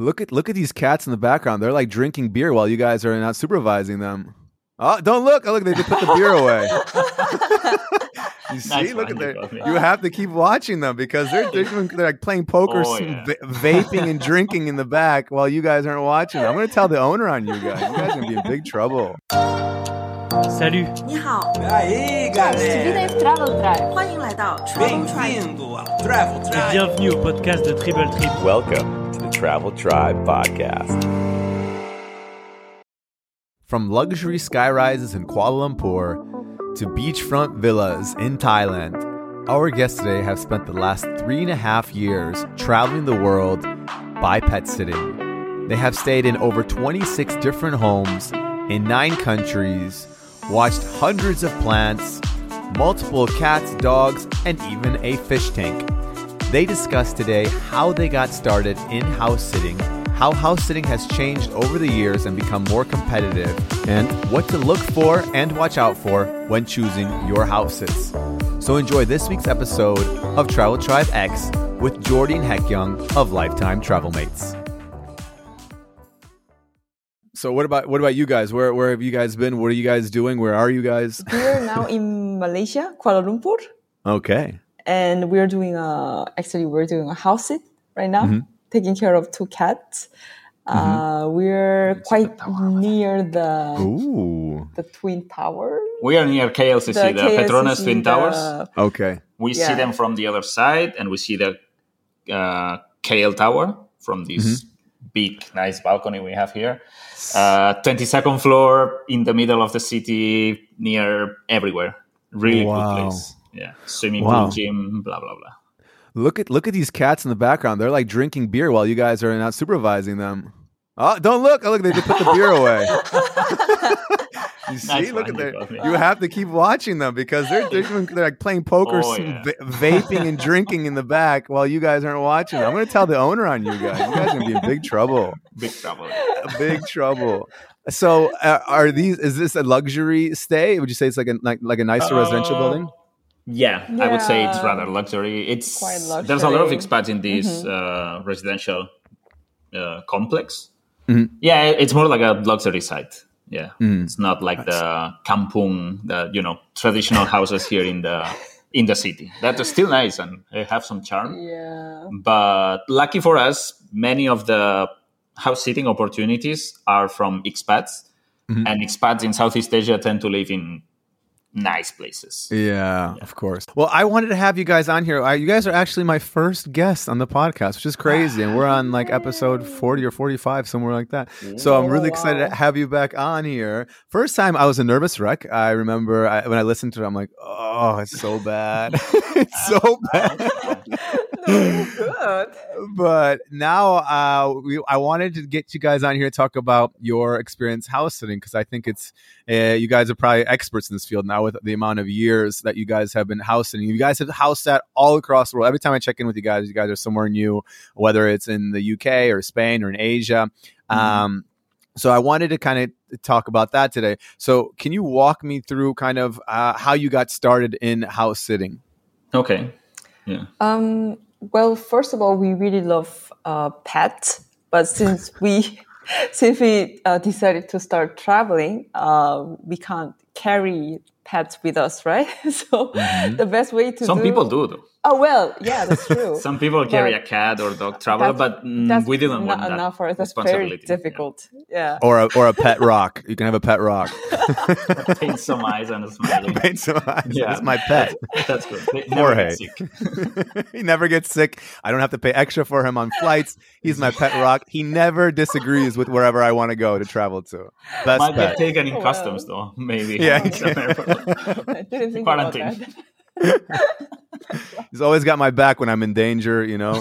Look at these cats in the background. They're like drinking beer while you guys are not supervising them. Oh, don't look. Oh, look, they put the beer away. You see? That's look at that. You have to keep watching them because they're like playing poker, vaping and drinking in the back while you guys aren't watching. I'm going to tell the owner on you guys. You guys are going to be in big trouble. Salut. Ni hao. Aye, galera. Travel Tribe. Welcome to Travel Tribe. Welcome to the Travel Tribe podcast. From luxury skyrises in Kuala Lumpur to beachfront villas in Thailand, our guests today have spent the last 3.5 years traveling the world by pet sitting. They have stayed in over 26 different homes in 9 countries, watched hundreds of plants, multiple cats, dogs, and even a fish tank. They discuss today how they got started in house sitting, how house sitting has changed over the years and become more competitive, and what to look for and watch out for when choosing your house sits. So enjoy this week's episode of Travel Tribe X with Jordi and Hyekyong of Lifetime Travelmates. So what about you guys? Where have you guys been? What are you guys doing? Where are you guys? We're now in Malaysia, Kuala Lumpur. Okay. And we're doing a house sit right now. Mm-hmm. Taking care of 2 cats. We're quite near the Twin Towers. We are near KLCC, the Petronas Twin Towers. Okay. We see them from the other side, and we see the KL Tower from this big, nice balcony we have here. 22nd floor in the middle of the city, near everywhere. Really good place. Yeah, swimming pool, gym, blah, blah, blah. Look at these cats in the background. They're like drinking beer while you guys are not supervising them. Oh, don't look. Oh, look, they put the beer away. You see? Look at that. You have to keep watching them because they're like playing poker, vaping and drinking in the back while you guys aren't watching. I'm going to tell the owner on you guys. You guys are going to be in big trouble. Big trouble. Big trouble. So, is this a luxury stay? Would you say it's like a nicer residential building? Yeah, I would say it's rather luxury. It's quite luxury. There's a lot of expats in this residential complex. Mm-hmm. Yeah, it's more like a luxury site. Yeah, it's not like the kampung, the traditional houses here in the city. That is still nice and they have some charm. Yeah, but lucky for us, many of the house sitting opportunities are from expats, and expats in Southeast Asia tend to live in nice places. Yeah, of course. Well, I wanted to have you guys on here. You guys are actually my first guest on the podcast, which is crazy. And we're on like episode 40 or 45, somewhere like that. So I'm really excited to have you back on here. First time I was a nervous wreck. I remember when I listened to it, I'm like, oh, it's so bad. It's so bad. No, good. But now I wanted to get you guys on here to talk about your experience house sitting, because I think it's you guys are probably experts in this field now with the amount of years that you guys have been house sitting. You guys have house sat all across the world. Every time I check in with you guys are somewhere new, whether it's in the UK or Spain or in Asia. So I wanted to kind of talk about that today. So can you walk me through kind of how you got started in house sitting? Okay. Yeah. Well, first of all, we really love pets, but since we decided to start traveling, we can't carry pets with us, right? So the best way to some people do though. Oh well, yeah, that's true. Some people carry a cat or dog traveler, but we didn't want that. Enough for us. That's very difficult. Yeah. Or a pet rock. You can have a pet rock. Paint some eyes and a smiley. That's my pet. That's good. Jorge. He never gets sick. I don't have to pay extra for him on flights. He's my pet rock. He never disagrees with wherever I want to go to travel to. Best might pet. Get taken in customs though, maybe. Yeah. I didn't think quarantine. About that. He's always got my back when I'm in danger, you know.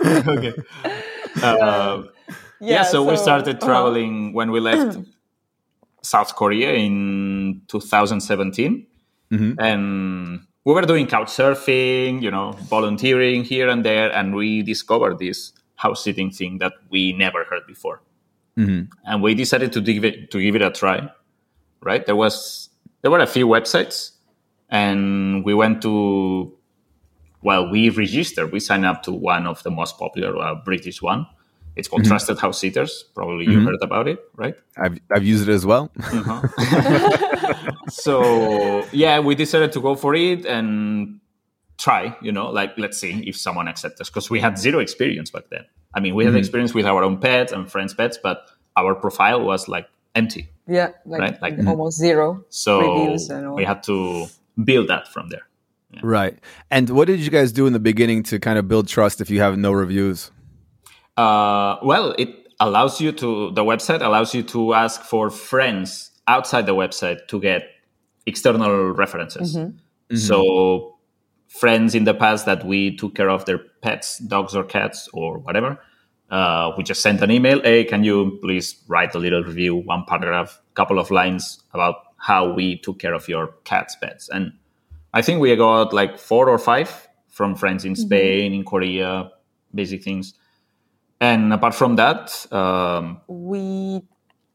Okay. So we started traveling when we left South Korea in 2017, and we were doing couch surfing, volunteering here and there, and we discovered this house sitting thing that we never heard before, and we decided to give it a try. Right, there were a few websites, and we went to Well, we registered. We signed up to one of the most popular British one. It's called Trusted House Sitters. Probably you heard about it, right? I've used it as well. So, yeah, we decided to go for it and try, you know, like, let's see if someone accepts us. Because we had zero experience back then. I mean, we had experience with our own pets and friends' pets, but our profile was, like, empty. Yeah, like, right? Like almost zero. So reviews and all. We had to build that from there. Yeah. Right. And what did you guys do in the beginning to kind of build trust if you have no reviews? Well, it allows you to, the website allows you to ask for friends outside the website to get external references. So friends in the past that we took care of their pets, dogs or cats or whatever, we just sent an email. Hey, can you please write a little review, one paragraph, couple of lines about how we took care of your cat's pets. And I think we got like 4 or 5 from friends in Spain, in Korea, basic things. And apart from that, we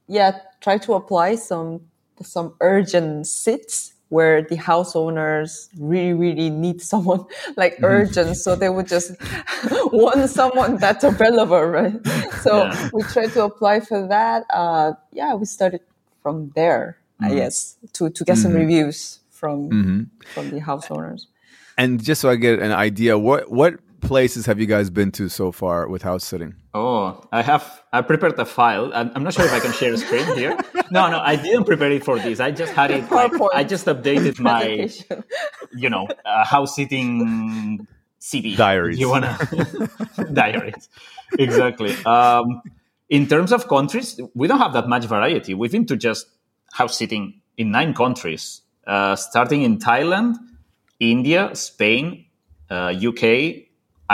try to apply some urgent sits where the house owners really need someone like urgent, so they would just want someone that's available, right? So we try to apply for that. We started from there, I guess, to get some reviews from the house owners. And just so I get an idea, what places have you guys been to so far with house sitting? Oh, I prepared a file. I'm not sure if I can share a screen here. No, I didn't prepare it for this. I just had it. Like, I just updated my, house sitting CD. Diaries. You wanna diaries? Exactly. In terms of countries, we don't have that much variety. We've been to just house sitting in 9 countries, starting in Thailand, India, Spain, UK.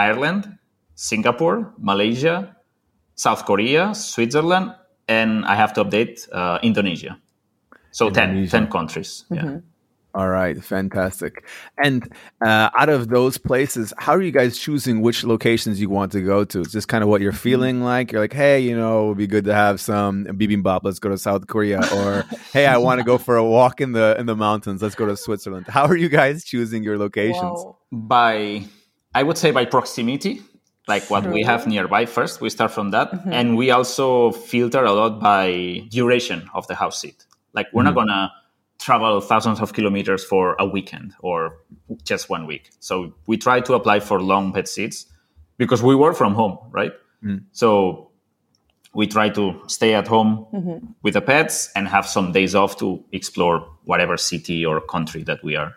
Ireland, Singapore, Malaysia, South Korea, Switzerland, and I have to update Indonesia. So 10 countries. Yeah. All right, fantastic. And out of those places, how are you guys choosing which locations you want to go to? It's just kind of what you're feeling like. You're like, hey, you know, it would be good to have some bibimbap. Let's go to South Korea. Or, hey, I want to go for a walk in the mountains. Let's go to Switzerland. How are you guys choosing your locations? Wow. I would say by proximity, like what we have nearby first. We start from that. And we also filter a lot by duration of the house sit. Like we're not going to travel thousands of kilometers for a weekend or just 1 week. So we try to apply for long pet sits because we work from home, right? So we try to stay at home with the pets and have some days off to explore whatever city or country that we are.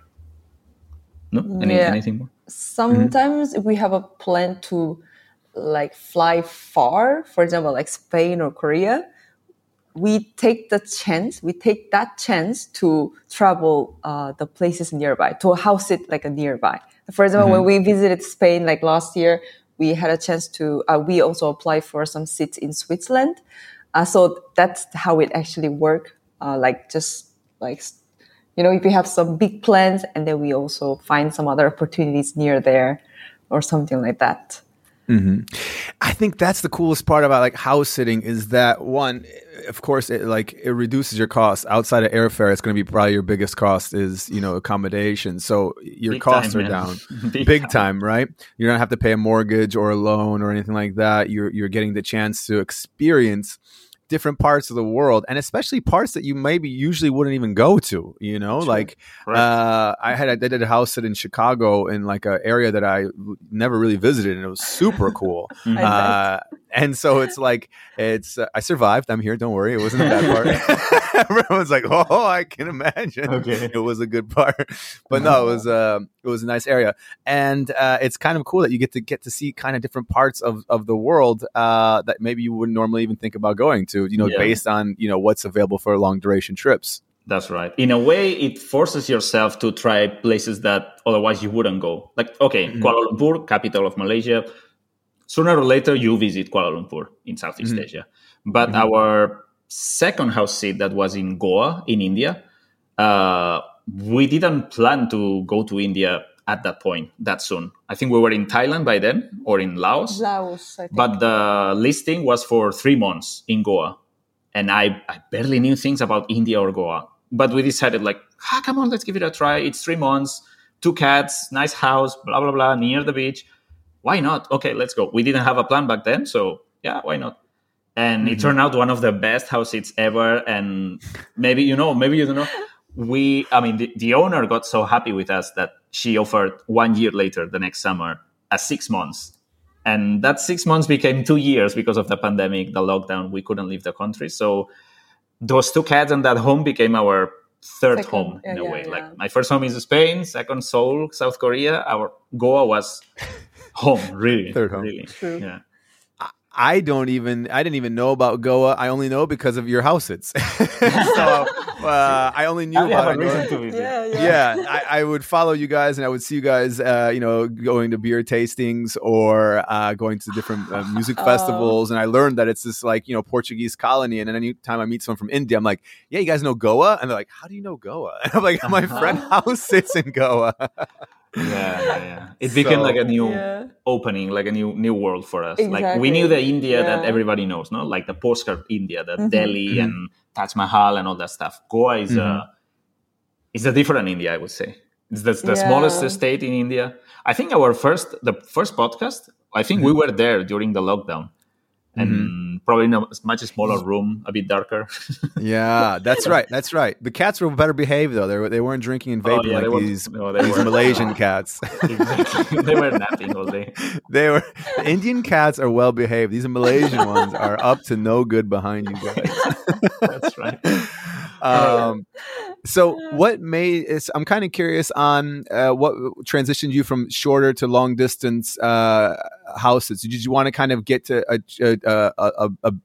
Anything more? Sometimes we have a plan to like fly far, for example, like Spain or Korea. We take that chance to travel the places nearby, to house it like a nearby. For example, when we visited Spain like last year, we had a chance to, we also applied for some seats in Switzerland. So that's how it actually works, if you have some big plans and then we also find some other opportunities near there or something like that. I think that's the coolest part about like house sitting is that one, of course, it reduces your costs. Outside of airfare, it's going to be probably your biggest cost is, accommodation. So your costs are down big time, right? You don't have to pay a mortgage or a loan or anything like that. You're getting the chance to experience different parts of the world, and especially parts that you maybe usually wouldn't even go to, I did a house sit in Chicago in like an area that I never really visited, and it was super cool. And so it's like, I survived. I'm here. Don't worry. It wasn't a bad part. Everyone's like, oh, I can imagine. Okay. It was a good part, but no, it was a nice area. And it's kind of cool that you get to see kind of different parts of the world that maybe you wouldn't normally even think about going to, based on, what's available for long duration trips. That's right. In a way, it forces yourself to try places that otherwise you wouldn't go. Like, okay, Kuala Lumpur, capital of Malaysia. Sooner or later, you visit Kuala Lumpur in Southeast Asia. But our second house sit that was in Goa in India, we didn't plan to go to India at that point, that soon. I think we were in Thailand by then or in Laos, I think. But the listing was for 3 months in Goa. And I barely knew things about India or Goa. But we decided like, come on, let's give it a try. It's 3 months. two cats, nice house, blah, blah, blah, near the beach. Why not? Okay, let's go. We didn't have a plan back then, so yeah, why not? And it turned out one of the best house seats ever. And maybe, you know, maybe you don't know. The owner got so happy with us that she offered 1 year later, the next summer, a 6 months. And that 6 months became 2 years because of the pandemic, the lockdown. We couldn't leave the country. So those two cats and that home became our second home in a way. Yeah. Like my first home is Spain, second Seoul, South Korea. Our Goa was home, really. Third home. Really. True. Yeah. I didn't even know about Goa. I only know because of your house sits. I only knew about it. Yeah. I would follow you guys and I would see you guys, going to beer tastings or going to different music festivals. And I learned that it's this Portuguese colony. And any time I meet someone from India, I'm like, yeah, you guys know Goa? And they're like, how do you know Goa? And I'm like, my friend house sits in Goa. Yeah. It became like a new opening, like a new world for us. Exactly. Like we knew the India that everybody knows, no? Like the postcard India, the Delhi and Taj Mahal and all that stuff. Goa is a different India, I would say. It's the smallest state in India. I think the first podcast, I think we were there during the lockdown. And probably in a much smaller room, a bit darker. Yeah, that's right. The cats were better behaved, though. They weren't drinking and vaping like these Malaysian cats. Exactly. They were napping all day. The Indian cats are well behaved. These Malaysian ones are up to no good behind you guys. That's right. So what I'm kind of curious on what transitioned you from shorter to long distance houses. Did you want to kind of get to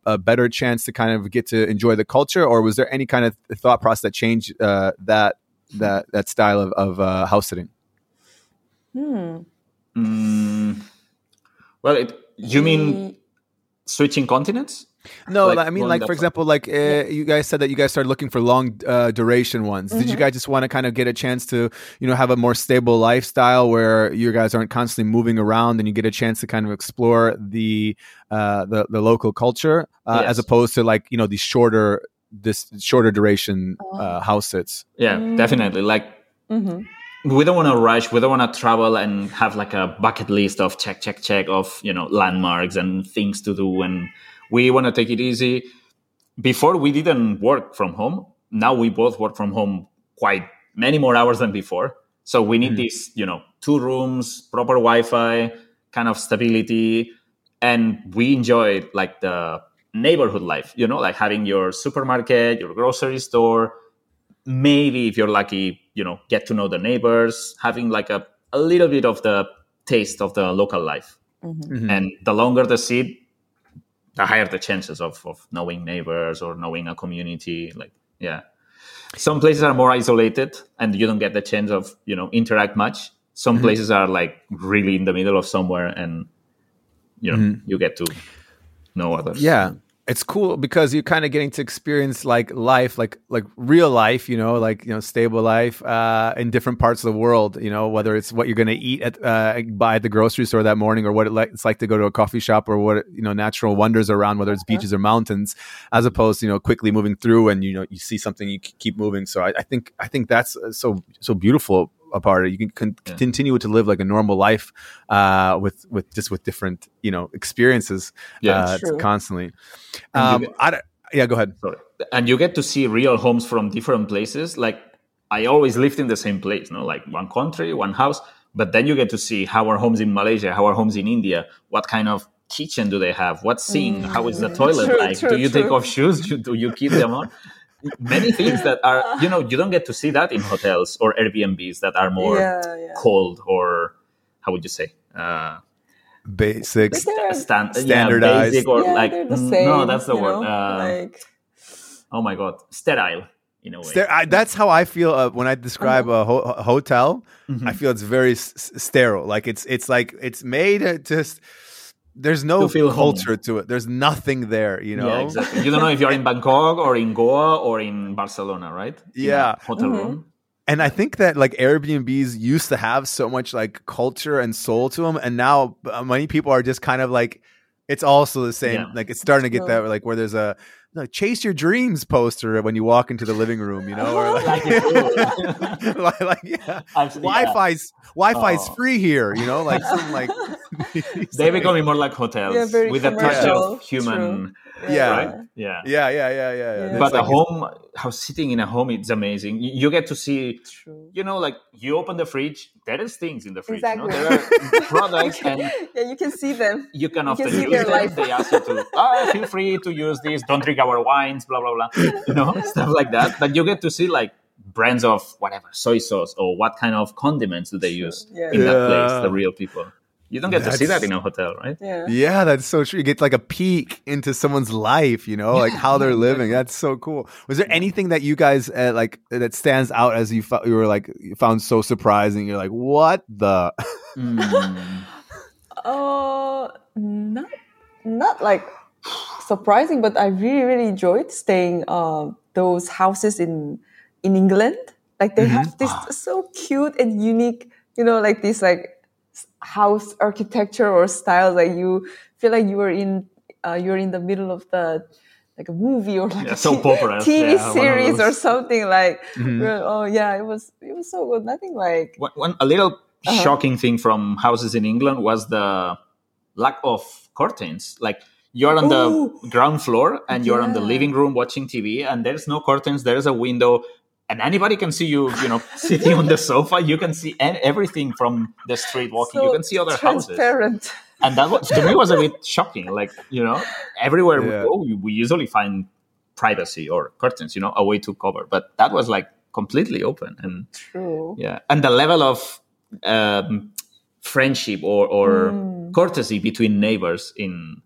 a better chance to kind of get to enjoy the culture, or was there any kind of thought process that changed that style of house sitting? Well, you mean switching continents? No, for example, you guys said that you guys started looking for long duration ones. Did you guys just want to kind of get a chance to, have a more stable lifestyle where you guys aren't constantly moving around and you get a chance to kind of explore the local culture as opposed to these shorter duration house sits? Yeah, definitely. We don't want to rush. We don't want to travel and have like a bucket list of check of, landmarks and things to do. And we want to take it easy. Before, we didn't work from home. Now we both work from home quite many more hours than before. So we need this, 2 rooms, proper Wi-Fi, kind of stability. And we enjoyed like the neighborhood life, like having your supermarket, your grocery store. Maybe if you're lucky, get to know the neighbors, having like a little bit of the taste of the local life. And the longer the sit, the higher the chances of knowing neighbors or knowing a community. Some places are more isolated and you don't get the chance of, interact much. Some places are like really in the middle of somewhere and, you get to know others. Yeah. It's cool because you're kind of getting to experience like life, like real life, stable life in different parts of the world, whether it's what you're going to eat at the grocery store that morning or what it's like to go to a coffee shop or what, natural wonders around, whether it's beaches or mountains, as opposed to, quickly moving through and, you see something, you keep moving. So I think that's so beautiful a part of it. You can continue to live like a normal life with different experiences constantly. Go ahead. Sorry. And you get to see real homes from different places. Like I always lived in the same place, like one country, one house. But then you get to see how are homes in Malaysia, how are homes in India, what kind of kitchen do they have, what sink, how is the toilet like? Do you take off shoes? Do you keep them on? Many things that are, you don't get to see that in hotels or Airbnbs that are more cold or, how would you say? Basic. Standardized. Basic or the same, no, that's the word. Oh my God. Sterile. In a way. That's how I feel when I describe a hotel. I feel it's very sterile. Like it's made just... There's no culture to it. There's nothing there, Yeah, exactly. You don't know if you're in Bangkok or in Goa or in Barcelona, right? Yeah. Hotel room. And I think that like Airbnbs used to have so much like culture and soul to them. And now many people are just kind of like, it's also the same. Yeah. Like it's starting to get that like where there's a like chase your dreams poster when you walk into the living room, you know, or Wi-Fi's free here, you know, like some like they're becoming more like hotels with a touch of human. Yeah. But like, sitting in a home, it's amazing. You get to see, you know, like you open the fridge, there is things in the fridge. Exactly. You know? There are products and you can see them. You can often use them. Life. They ask you to feel free to use this. Don't drink our wines, blah, blah, blah, you know, stuff like that. But you get to see like brands of whatever, soy sauce or what kind of condiments do they use in that place, the real people. You don't get to see that in a hotel, right? Yeah, that's so true. You get like a peek into someone's life, you know, like how they're living. That's so cool. Was there anything that you guys like that stands out as you found so surprising? You're like, what the? Not like surprising, but I really, really enjoyed staying those houses in England. Like they have this so cute and unique, you know, like this like house architecture or style that like you feel like you were in you're in the middle of the like a movie or like a TV series or something like. Oh yeah, it was so good. Nothing like one a little shocking thing from houses in England was the lack of curtains. Like you're on the ground floor and you're on the living room watching TV and there's no curtains. There's a window and anybody can see you, you know, sitting on the sofa. You can see everything from the street walking. So you can see other houses. And that was, to me was a bit shocking. Like, you know, everywhere we go, we usually find privacy or curtains, you know, a way to cover. But that was like completely open. And yeah. And the level of friendship or courtesy between neighbors in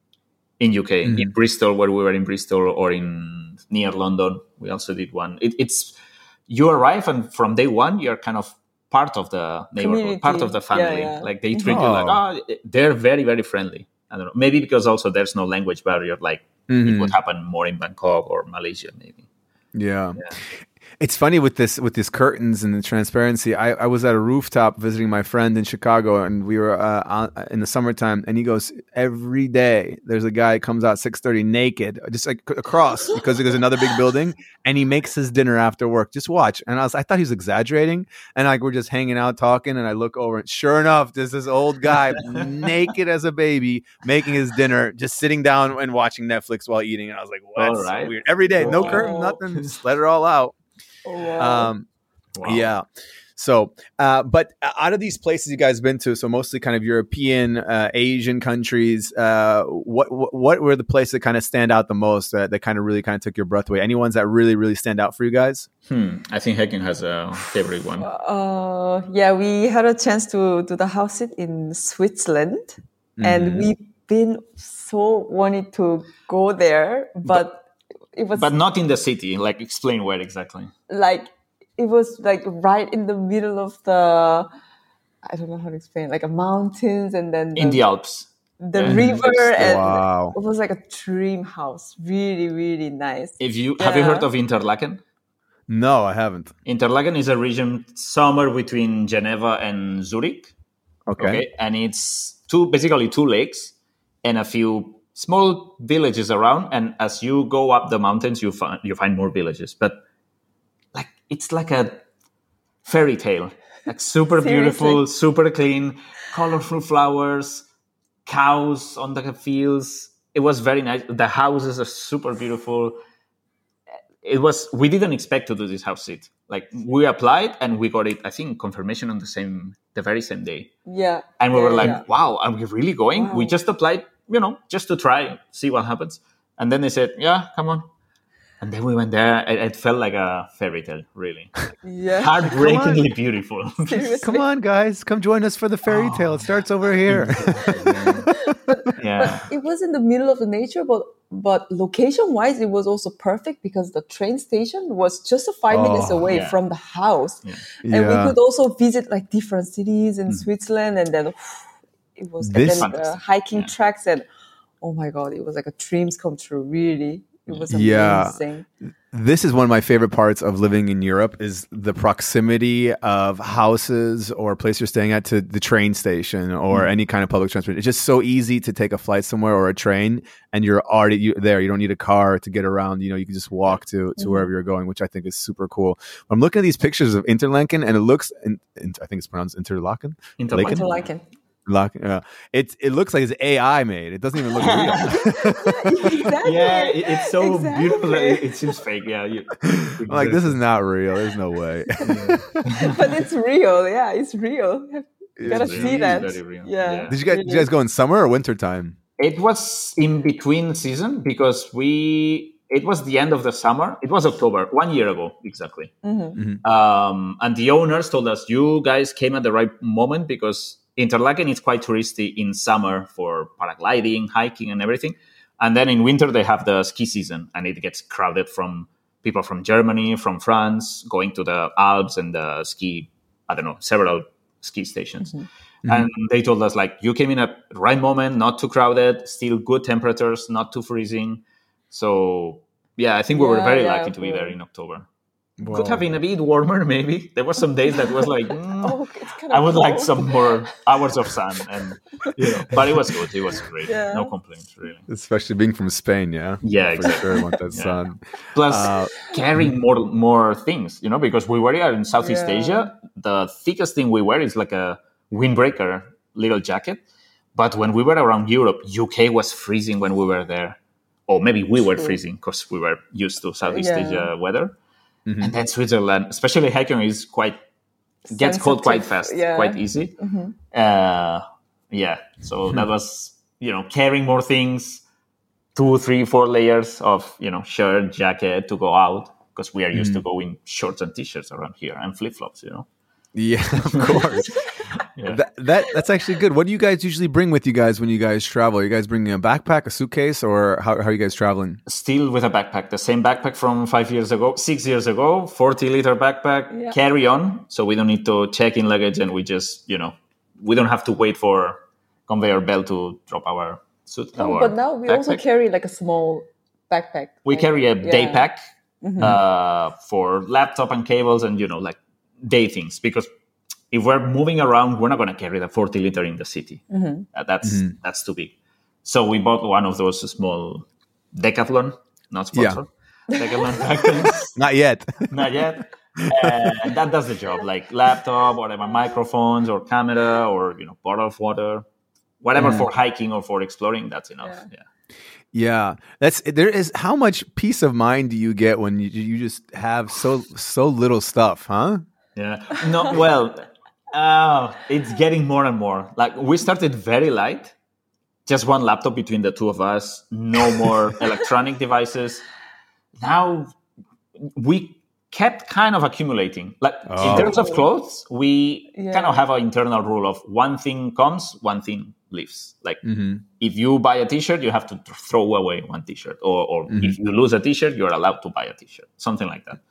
UK, in Bristol, where we were in Bristol, or in near London, we also did one. It's you arrive and from day one you're kind of part of the neighborhood, part of the family. Yeah, yeah. Like they treat you like they're very, very friendly. I don't know, maybe because also there's no language barrier. Like it would happen more in Bangkok or Malaysia, maybe. Yeah. It's funny with this curtains and the transparency. I was at a rooftop visiting my friend in Chicago, and we were in the summertime. And he goes, every day there's a guy that comes out 6:30 naked, just like across because there's another big building, and he makes his dinner after work. Just watch. And I thought he was exaggerating, and like we're just hanging out talking, and I look over, and sure enough, there's this old guy naked as a baby making his dinner, just sitting down and watching Netflix while eating. And I was like, well, that's weird. Every day, no curtain, nothing, just let it all out. So, but out of these places you guys have been to, so mostly kind of European, Asian countries, what were the places that kind of stand out the most, that kind of really kind of took your breath away? Any ones that really, really stand out for you guys? I think Hyekyong has a favorite one. Yeah, we had a chance to do the house sit in Switzerland, and we've been so wanted to go there, but but not in the city. Like, explain where exactly. Like, it was like right in the middle of the, I don't know how to explain, like a mountains and then in the Alps, the river, and it was like a dream house. Really, really nice. If you have you heard of Interlaken? No, I haven't. Interlaken is a region somewhere between Geneva and Zurich. Okay. And it's basically two lakes and a few small villages around, and as you go up the mountains, you find more villages. But like it's like a fairy tale, like super beautiful, super clean, colorful flowers, cows on the fields. It was very nice. The houses are super beautiful. We didn't expect to do this house sit. Like we applied and we got it. I think confirmation on the very same day. Yeah, and we were like, wow, are we really going? Wow. We just applied, you know, just to try, see what happens. And then they said, yeah, come on. And then we went there. It felt like a fairy tale, really. Yeah. Heartbreakingly beautiful. Seriously? Come on, guys. Come join us for the fairy tale. It starts over here. But it was in the middle of the nature, but location-wise, it was also perfect because the train station was just 5 minutes away from the house. Yeah. And we could also visit like different cities in Switzerland, and then... It was hiking tracks, and oh my god, it was like a dreams come true. Really, it was amazing. This is one of my favorite parts of living in Europe is the proximity of houses or place you're staying at to the train station or any kind of public transport. It's just so easy to take a flight somewhere or a train and you're already there. You don't need a car to get around. You know, you can just walk to wherever you're going, which I think is super cool. I'm looking at these pictures of Interlaken and it looks, I think it's pronounced Interlaken. Interlaken. It looks like it's AI made. It doesn't even look real. Exactly. Yeah, it's so beautiful. It seems fake. Yeah, like this is not real. There's no way. But it's real. Yeah, it's real. You gotta see that. Yeah. Did you guys go in summer or winter time? It was in between season because it was the end of the summer. It was October, 1 year ago, exactly. Mm-hmm. Mm-hmm. And the owners told us, you guys came at the right moment because Interlaken is quite touristy in summer for paragliding, hiking, and everything. And then in winter, they have the ski season, and it gets crowded from people from Germany, from France, going to the Alps and the several ski stations. Mm-hmm. Mm-hmm. And they told us, like, you came in at the right moment, not too crowded, still good temperatures, not too freezing. So, yeah, I think we were very lucky to be there in October. Whoa. Could have been a bit warmer, maybe. There were some days that was like, I would like some more hours of sun. And but it was good. It was great. Yeah. No complaints, really. Especially being from Spain, yeah? Yeah, exactly. For sure, I want that sun. Plus, carrying more things, because we were here in Southeast Asia. The thickest thing we wear is like a windbreaker little jacket. But when we were around Europe, UK was freezing when we were there. Or maybe we were freezing because we were used to Southeast Asia weather. Mm-hmm. And then Switzerland, especially Hyekyong, is gets cold quite fast, quite easy. Mm-hmm. So that was, carrying more things, 2, 3, 4 layers of, shirt, jacket to go out because we are used to going shorts and t-shirts around here and flip-flops, Yeah, of course. That's actually good. What do you guys usually bring with you guys when you guys travel? Are you guys bringing a backpack, a suitcase, or how are you guys traveling? Still with a backpack. The same backpack from 6 years ago, 40-liter backpack, carry on. So we don't need to check in luggage and we just, we don't have to wait for conveyor belt to drop our suitcase. But now we also carry like a small backpack. We carry a day pack for laptop and cables and, day things, because if we're moving around, we're not going to carry the 40-liter in the city. Mm-hmm. That's too big. So we bought one of those small Decathlon, not sponsored. Yeah. Decathlon backpacks. Not yet. And that does the job, like laptop, whatever, microphones or camera or, bottle of water, whatever for hiking or for exploring, that's enough. Yeah. Yeah, how much peace of mind do you get when you just have so little stuff, huh? Yeah. No, it's getting more and more. Like, we started very light. Just one laptop between the two of us. No more electronic devices. Now, we kept kind of accumulating. Like, in terms of clothes, we kind of have an internal rule of one thing comes, one thing leaves. Like, if you buy a t-shirt, you have to throw away one t-shirt. Or if you lose a t-shirt, you're allowed to buy a t-shirt. Something like that.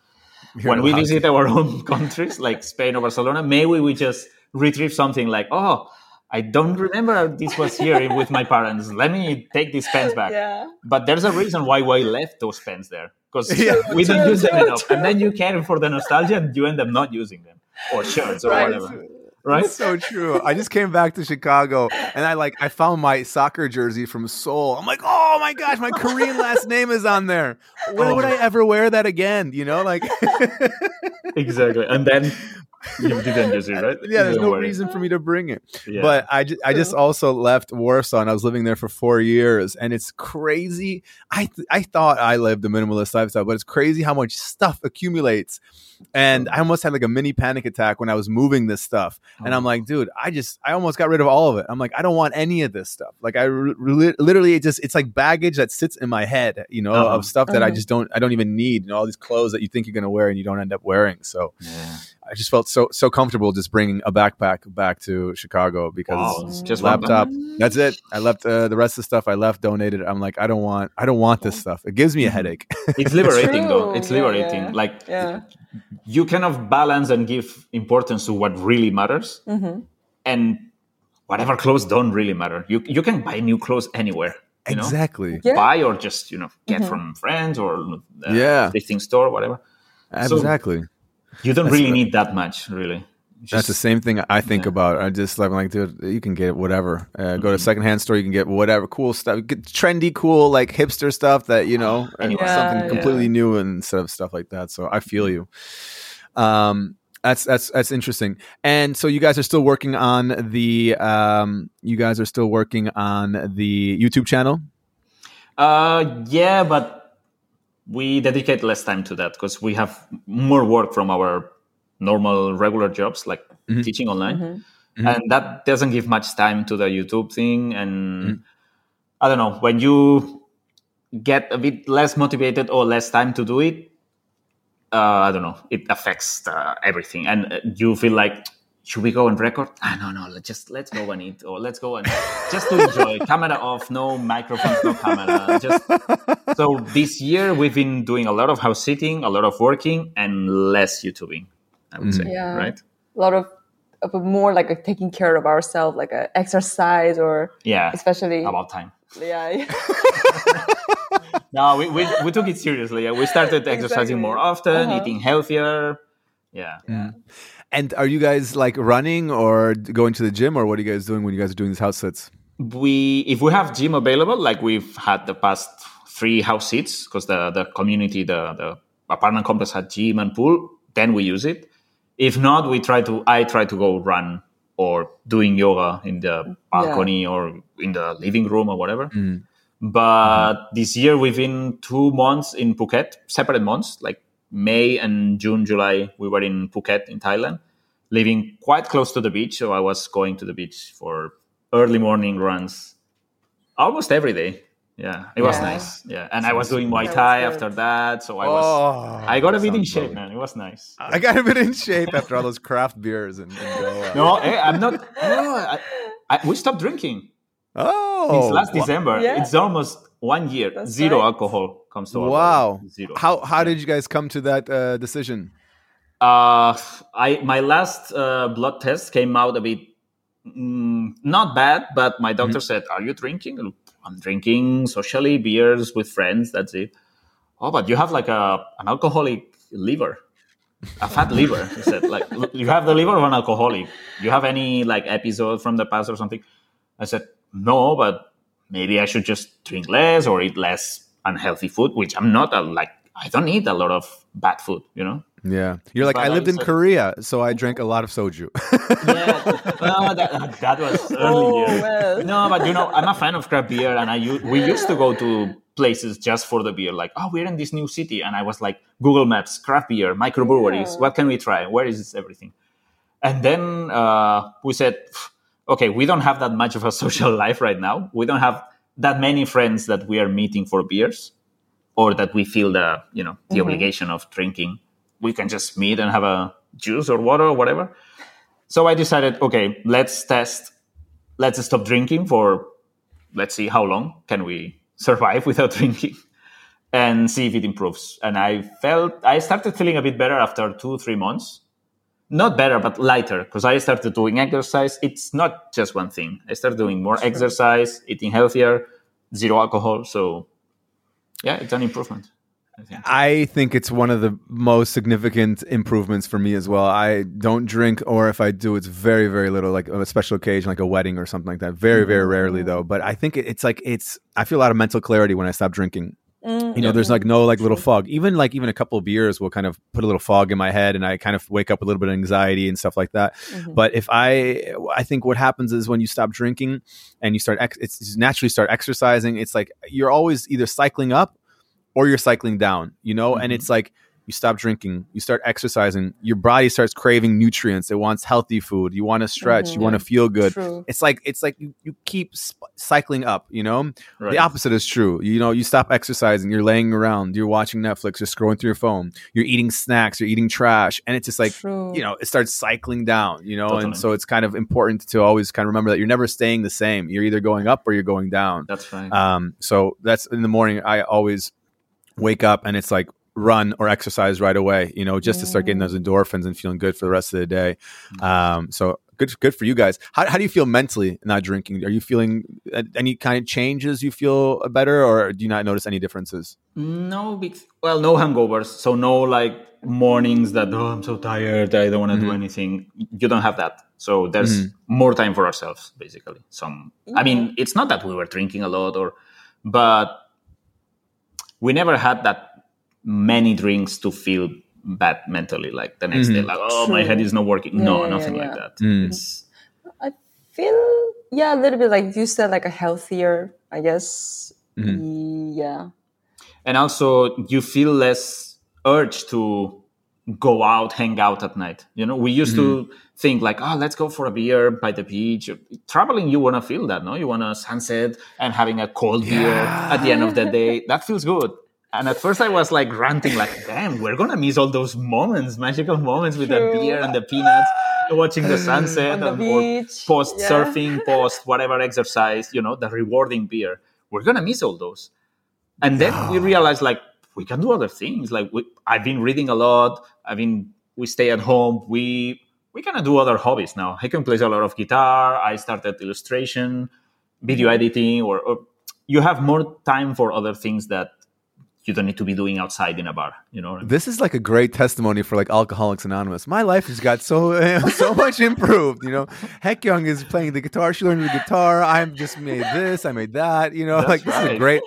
When we visit our own countries, like Spain or Barcelona, maybe we just retrieve something like, I don't remember this was here with my parents. Let me take these pens back. Yeah. But there's a reason why we left those pens there. Because we didn't use them enough. And then you care for the nostalgia and you end up not using them. Or shirts or whatever. Right? That's so true. I just came back to Chicago and I found my soccer jersey from Seoul. I'm like, oh my gosh, my Korean last name is on there. When would I ever wear that again? Exactly. And then you didn't use it, right? Yeah, there's no reason for me to bring it. Yeah. But I just also left Warsaw and I was living there for 4 years and it's crazy. I thought I lived a minimalist lifestyle, but it's crazy how much stuff accumulates. And I almost had like a mini panic attack when I was moving this stuff. And I'm like, dude, I almost got rid of all of it. I'm like, I don't want any of this stuff. Like literally it's like baggage that sits in my head, of stuff that I don't even need. All these clothes that you think you're going to wear and you don't end up wearing. So I just felt so comfortable just bringing a backpack back to Chicago because it's just laptop. That's it. I left the rest of the stuff. I left, donated. I'm like, I don't want this stuff. It gives me a headache. It's liberating though. It's liberating. Yeah. Like you kind of balance and give importance to what really matters, and whatever clothes don't really matter. You can buy new clothes anywhere. Exactly. Yeah. Buy or just, get from friends or thrifting store, whatever. Exactly. So you don't really need that much, really. That's the same thing I think about. I just like, dude, you can get whatever. Go to a secondhand store, you can get whatever cool stuff. Get trendy, cool, like hipster stuff that, something completely new instead of stuff like that. So I feel you. That's interesting. And so you guys are still working on the YouTube channel? Yeah, but we dedicate less time to that because we have more work from our normal regular jobs, like teaching online, and that doesn't give much time to the YouTube thing. And I don't know, when you get a bit less motivated or less time to do it, I don't know, it affects everything, and you feel like, should we go and record? No, let's go on it, or let's go and just to enjoy. Camera off, no microphone, no camera. So this year we've been doing a lot of house sitting, a lot of working, and less YouTubing, I would say, right? A lot of more like a taking care of ourselves, like a exercise or especially about time. Yeah. No, we took it seriously. We started exercising more often, eating healthier. Yeah. And are you guys like running or going to the gym, or what are you guys doing when you guys are doing these house sits? If we have gym available, like we've had the past 3 house sits, because the community, the apartment complex had gym and pool, then we use it. If not, I try to go run or doing yoga in the balcony or in the living room or whatever. But this year we've been 2 months in Phuket, separate months, like May and June, July, we were in Phuket in Thailand, living quite close to the beach. So I was going to the beach for early morning runs almost every day. Yeah, it was nice. Yeah, and I was doing Muay Thai after that, so I got a bit in shape, man. It was nice. I got a bit in shape after all those craft beers and no, I'm not. No, we stopped drinking. Oh, since last December, it's almost 1 year. That's zero alcohol comes to alcohol. Wow. Zero. How did you guys come to that decision? My last blood test came out a bit not bad, but my doctor said, "Are you drinking?" I'm drinking socially, beers with friends, that's it. Oh, but you have like an alcoholic liver, a fat liver. He said, like, you have the liver of an alcoholic. You have any like episode from the past or something? I said, no, but maybe I should just drink less or eat less unhealthy food, which I'm not I don't eat a lot of bad food, Yeah. You're like, I lived in Korea, so I drank a lot of soju. No, that was early years. Well. No, but I'm a fan of craft beer, and we used to go to places just for the beer. Like, we're in this new city. And I was like, Google Maps, craft beer, microbreweries, what can we try? Where is this everything? And then we said, okay, we don't have that much of a social life right now. We don't have that many friends that we are meeting for beers, or that we feel the obligation of drinking. We can just meet and have a juice or water or whatever. So I decided, okay, let's test. Let's stop drinking for, let's see how long can we survive without drinking and see if it improves. And I started feeling a bit better after 2-3 months. Not better, but lighter, because I started doing exercise. It's not just one thing. I started doing more exercise, eating healthier, zero alcohol. So yeah, it's an improvement. I think it's one of the most significant improvements for me as well. I don't drink, or if I do, it's very, very little, like on a special occasion, like a wedding or something like that. Very, very rarely though. But I think I feel a lot of mental clarity when I stop drinking. There's like no like little fog. Even a couple of beers will kind of put a little fog in my head, and I kind of wake up with a little bit of anxiety and stuff like that. But if I think what happens is when you stop drinking and you start, you naturally start exercising. It's like you're always either cycling up or you're cycling down, and it's like you stop drinking, you start exercising, your body starts craving nutrients. It wants healthy food. You want to stretch, you want to feel good. True. It's like you keep cycling up, Right. The opposite is true. You stop exercising, you're laying around, you're watching Netflix, you're scrolling through your phone, you're eating snacks, you're eating trash. And it's just like, it starts cycling down, Totally. And so it's kind of important to always kind of remember that you're never staying the same. You're either going up or you're going down. That's right. So that's in the morning. I always wake up and it's like run or exercise right away, just to start getting those endorphins and feeling good for the rest of the day. So Good for you guys. How do you feel mentally not drinking? Are you feeling any kind of changes? You feel better, or do you not notice any differences? No hangovers. So no like mornings that, I'm so tired, I don't want to do anything. You don't have that. So there's more time for ourselves, basically. I mean, it's not that we were drinking a lot, but we never had that many drinks to feel bad mentally, like the next day, like, True. My head is not working. Nothing like that. I feel, a little bit like you said, like a healthier, I guess. Yeah. And also you feel less urge to go out, hang out at night. You know, we used to think like, let's go for a beer by the beach. Traveling, you want to feel that, no? You want a sunset and having a cold beer at the end of the day. That feels good. And at first I was like ranting, like, damn, we're going to miss all those moments, magical moments with the beer and the peanuts, watching the sunset, or surfing, post whatever exercise, the rewarding beer. We're going to miss all those. And then we realized, like, we can do other things. Like, I've been reading a lot. I mean, we stay at home. We kind of do other hobbies now. Hyekyong plays a lot of guitar. I started illustration, video editing, or you have more time for other things that you don't need to be doing outside in a bar, you know. This is like a great testimony for like Alcoholics Anonymous. My life has got so much improved, you know. Hyekyong is playing the guitar. She learned the guitar. I just made this. I made that, you know. That's like this is a great.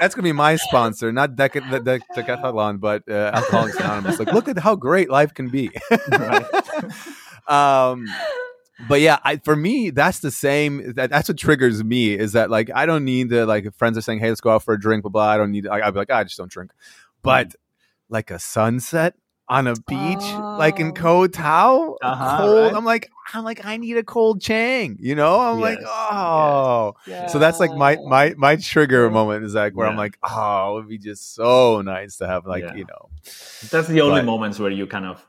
That's gonna be my sponsor, not Decathlon, but Alcoholics Anonymous. Like, look at how great life can be. But yeah, for me, that's the same. That's what triggers me is that, like, I don't need the, like, friends are saying, hey, let's go out for a drink, blah, blah. I don't need it. I'd be like, I just don't drink. But like a sunset on a beach, like in Koh Tao, cold. Right? I'm like, I need a cold Chang, you know? I'm like, So that's like my trigger moment is like where I'm like, it would be just so nice to have, like, you know. That's the only moments where you kind of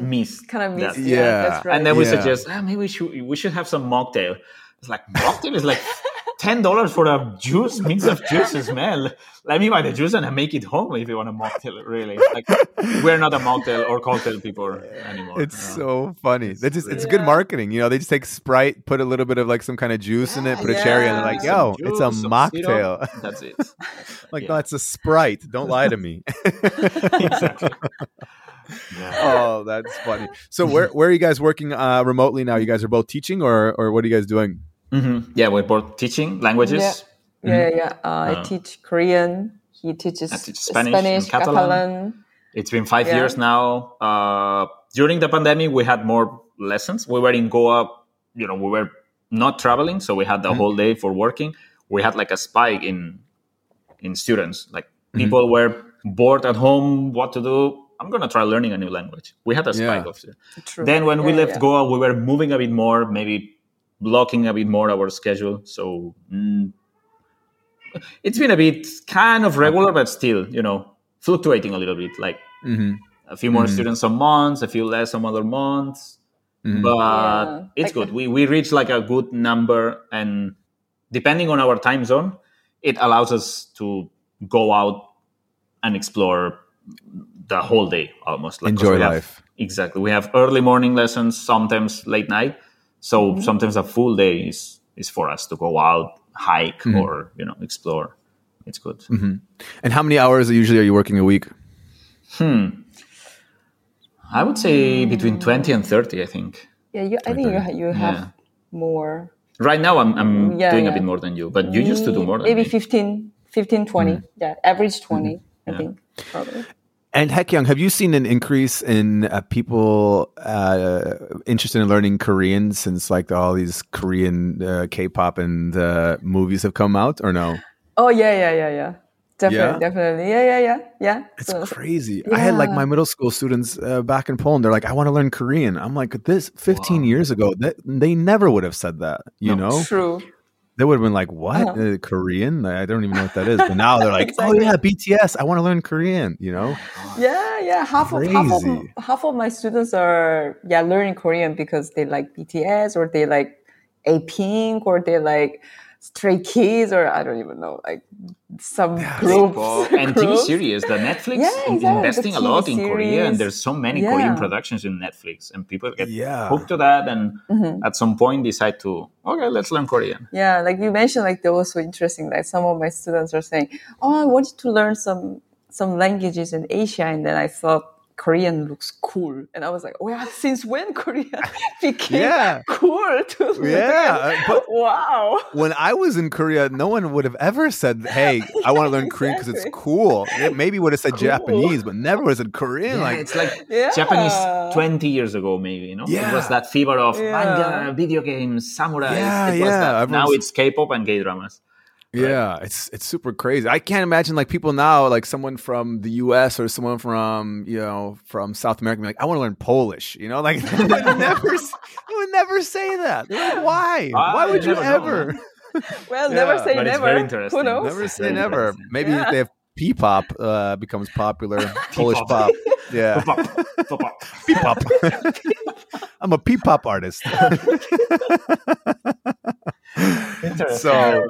miss that. That's right. And then we suggest maybe we should have some mocktail. It's like mocktail is like $10 for a juice, mix of juices, man. Let me buy the juice and I make it home if you want a mocktail, really. Like, we're not a mocktail or cocktail people anymore. It's so funny. It's good marketing. You know, they just take Sprite, put a little bit of like some kind of juice in it, put a cherry, and they're like, yo, juice, it's a mocktail. Syrup. That's it. Like, no, it's a Sprite. Don't lie to me. Exactly. Oh, that's funny. So where are you guys working remotely now? You guys are both teaching or what are you guys doing? Yeah, we're both teaching languages. I teach Korean. He teaches Spanish, Catalan. It's been 5 years now. During the pandemic, we had more lessons. We were in Goa. You know, we were not traveling, so we had the whole day for working. We had like a spike in students. Like people were bored at home, what to do. I'm going to try learning a new language. We had a spike of it. Then when we left Goa, we were moving a bit more, maybe blocking a bit more our schedule. So it's been a bit kind of regular, but still, fluctuating a little bit. Like a few more students some months, a few less some other months. But it's good. We reach like a good number. And depending on our time zone, it allows us to go out and explore the whole day, almost. Like, enjoy life. Exactly. We have early morning lessons, sometimes late night. So sometimes a full day is for us to go out, hike, or, explore. It's good. And how many hours usually are you working a week? I would say between 20 and 30, I think. Yeah, I think you have more. Right now, I'm doing a bit more than you, but you used to do more than maybe me. 15, 20. Average 20, I think, probably. And Hyekyong, have you seen an increase in people interested in learning Korean since like all these Korean K-pop and movies have come out, or no? Oh, yeah. Definitely. Yeah. It's crazy. Yeah. I had like my middle school students back in Poland. They're like, I want to learn Korean. I'm like, this 15 years ago, they never would have said that, you know? True. They would have been like, what? Korean? I don't even know what that is. But now they're like, exactly. BTS. I want to learn Korean, you know? Yeah. Half of my students are learning Korean because they like BTS or they like A-Pink or they like Stray Kids, or I don't even know, like some groups. And TV series, the Netflix investing a lot in Korea, and there's so many Korean productions in Netflix, and people get hooked to that, and at some point decide to, okay, let's learn Korean. Yeah, like you mentioned, like that was so interesting. Like some of my students are saying, oh, I wanted to learn some languages in Asia, and then I thought, Korean looks cool, and I was like, "Well, since when Korea became cool?" To but wow. When I was in Korea, no one would have ever said, "Hey, I want to learn Korean because it's cool." It maybe would have said Japanese, but never was it Korean. Like it's like Japanese 20 years ago, maybe. You know, it was that fever of manga, video games, samurai. Yeah, it was that. Now it's K-pop and gay dramas. Yeah, it's super crazy. I can't imagine like people now, like someone from the US or someone from, you know, from South America, like, I want to learn Polish, you know, like they would never say that. Like, why? Why would you ever? Well, never say never. It's very interesting. Who knows? Never say never. Maybe if they have P-pop becomes popular. Polish pop. Yeah. P-pop. P-pop. I'm a P-pop artist. So,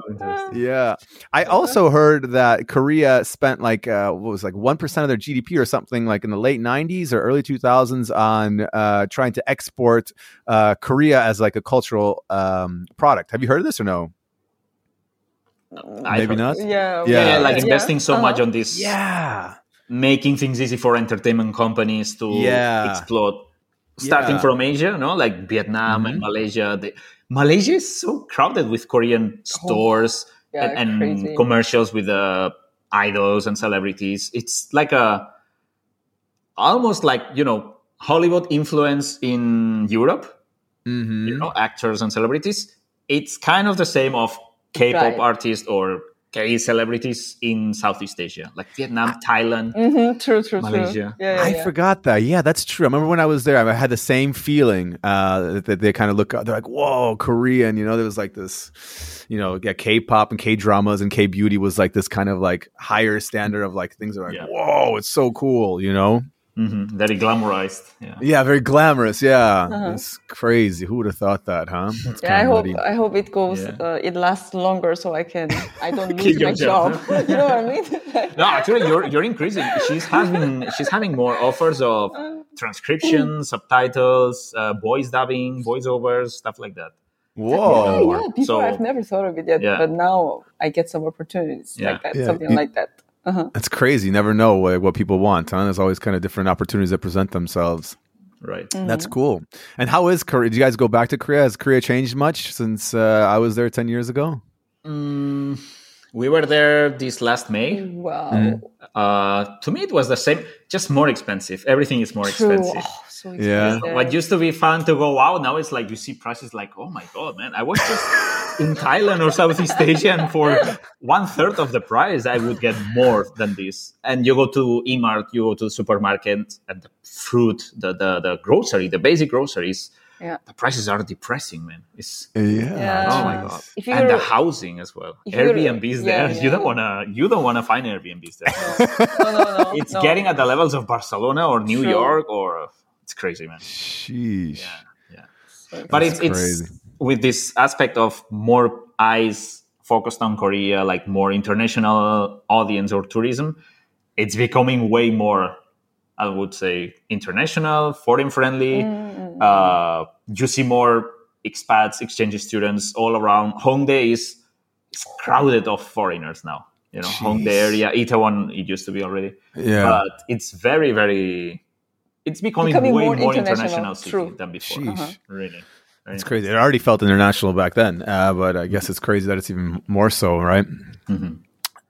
yeah. I also heard that Korea spent like, 1% of their GDP or something like in the late 90s or early 2000s on trying to export Korea as like a cultural product. Have you heard of this or no? Maybe not. Yeah. Like investing so much on this. Yeah. Making things easy for entertainment companies to exploit. Starting from Asia, no, like Vietnam and Malaysia. Malaysia is so crowded with Korean stores and commercials with idols and celebrities. It's like almost like, you know, Hollywood influence in Europe, you know, actors and celebrities. It's kind of the same of K-pop artists or celebrities in Southeast Asia, like Vietnam, Thailand, true, Malaysia. Yeah, I forgot that. Yeah, that's true. I remember when I was there, I had the same feeling that they kind of look up. They're like, whoa, Korean. You know, there was like this, you know, K-pop and K-dramas and K-beauty was like this kind of like higher standard of like things that are like, whoa, it's so cool, you know? Very glamorized. Yeah, very glamorous. Yeah, it's crazy. Who would have thought that, huh? I hope it goes. It lasts longer, so I don't lose my job. You know what I mean? Like, no, actually, you're increasing. She's having more offers of transcription, subtitles, voice dubbing, voiceovers, stuff like that. Whoa! Yeah, people. So, I've never thought of it yet, but now I get some opportunities like that, something like that. That's crazy. You never know what people want, huh? There's always kind of different opportunities that present themselves. Right. That's cool. And how is Korea? Do you guys go back to Korea? Has Korea changed much since I was there 10 years ago? We were there this last May. Wow. To me, it was the same, just more expensive. Everything is more expensive. Oh, so expensive. Yeah. What used to be fun to go out, now it's like you see prices like, oh my God, man, I was just... in Thailand or Southeast Asia, and for 1/3 of the price, I would get more than this. And you go to E-Mart, you go to the supermarket, and the fruit, the grocery, the basic groceries, the prices are depressing, man. It's oh my God. And the housing as well. Airbnbs there, you don't wanna find Airbnbs there. No. It's getting at the levels of Barcelona or New York, or it's crazy, man. Sheesh. Yeah. But it's crazy. With this aspect of more eyes focused on Korea, like more international audience or tourism, it's becoming way more, I would say, international, foreign-friendly. You see more expats, exchange students all around. Hongdae is crowded of foreigners now. You know, Hongdae area, Itaewon, it used to be already. Yeah. But it's very, very... It's becoming way more international city than before. Really. It's crazy. It already felt international back then, but I guess it's crazy that it's even more so, right?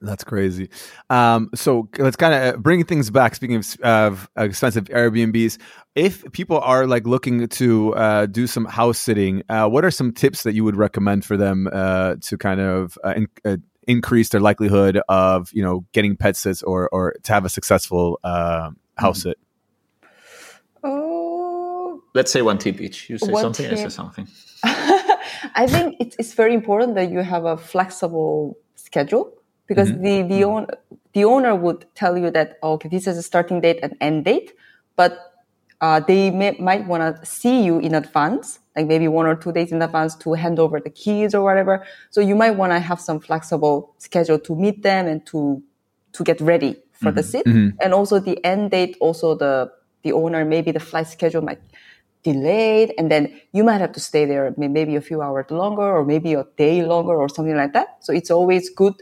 That's crazy. So let's kind of bring things back. Speaking of expensive Airbnbs, if people are like looking to do some house sitting, what are some tips that you would recommend for them to kind of increase their likelihood of, you know, getting pet sits or to have a successful house sit? Let's say one tip each. You say something, I say something. I think it's very important that you have a flexible schedule, because the owner would tell you that, okay, this is a starting date and end date, but They might want to see you in advance, like maybe 1 or 2 days in advance to hand over the keys or whatever. So you might want to have some flexible schedule to meet them and to get ready for the seat. Mm-hmm. And also the end date, also the owner, maybe the flight schedule might delayed, and then you might have to stay there maybe a few hours longer or maybe a day longer or something like that. So it's always good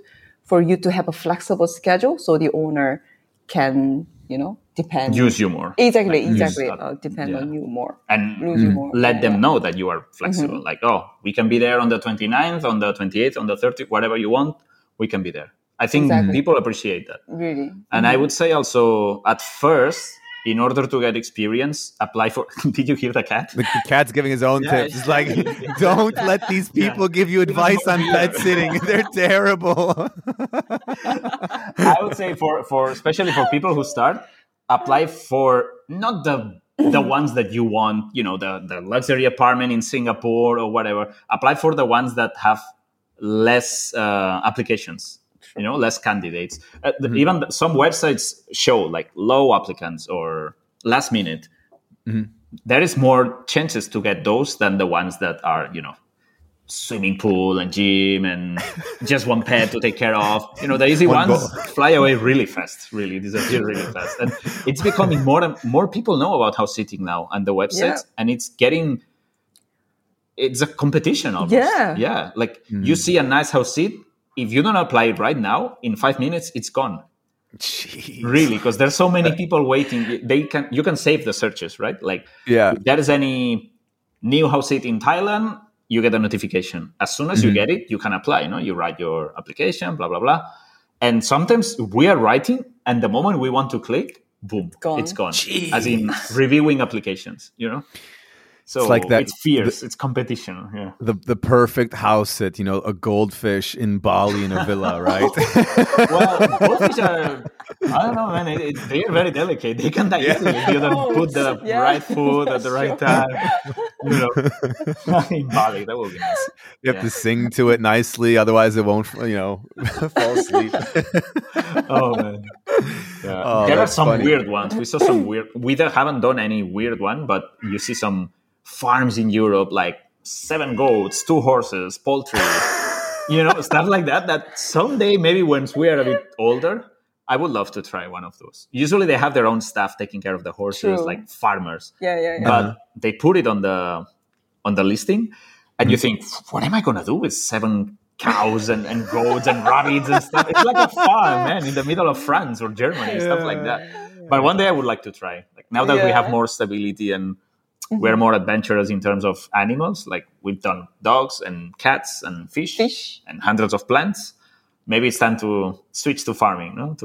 for you to have a flexible schedule so the owner can, you know, depend. Use you more. Exactly. Depend on you more. And you more. Let them know that you are flexible. Mm-hmm. Like, oh, we can be there on the 29th, on the 28th, on the 30th, whatever you want, we can be there. I think people appreciate that. Really. And I would say also at first, in order to get experience, apply for... Did you hear the cat? The cat's giving his own tips. It's like, don't let these people give you advice on bed sitting. They're terrible. I would say for especially for people who start, apply for not the ones that you want, you know, the luxury apartment in Singapore or whatever. Apply for the ones that have less applications. You know, less candidates. Even some websites show like low applicants or last minute. Mm-hmm. There is more chances to get those than the ones that are, you know, swimming pool and gym and just one pet to take care of. You know, the easy ones fly away really fast, really disappear really fast. And it's becoming more and more people know about house sitting now and the websites, and it's getting... It's a competition almost. Yeah. Like you see a nice house sit. If you don't apply it right now, in 5 minutes, it's gone. Jeez. Really, because there's so many people waiting. You can save the searches, right? Like, if there is any new house sit in Thailand, you get a notification. As soon as you get it, you can apply. You know, you write your application, blah, blah, blah. And sometimes we are writing, and the moment we want to click, boom, it's gone. Jeez. As in reviewing applications, you know? So it's like that, it's fierce, it's competition. Yeah. The perfect house sit, you know, a goldfish in Bali in a villa, right? Well, goldfish are, I don't know, man, they're very delicate. They can die easily if you don't put the right food at the right time. You know, in Bali, that would be nice. You have to sing to it nicely, otherwise it won't, you know, fall asleep. Oh, man. Yeah. Oh, there are some weird ones. We saw some weird, we haven't done any weird one, but you see some farms in Europe, like 7 goats, 2 horses, poultry, you know, stuff like that, that someday, maybe once we are a bit older, I would love to try one of those. Usually they have their own staff taking care of the horses, like farmers. Yeah. But they put it on the listing, and you think, what am I going to do with 7 cows and goats and rabbits and stuff? It's like a farm, man, in the middle of France or Germany, stuff like that. But one day I would like to try. Like now that we have more stability and we're more adventurous in terms of animals. Like we've done dogs and cats and fish and hundreds of plants. Maybe it's time to switch to farming, no?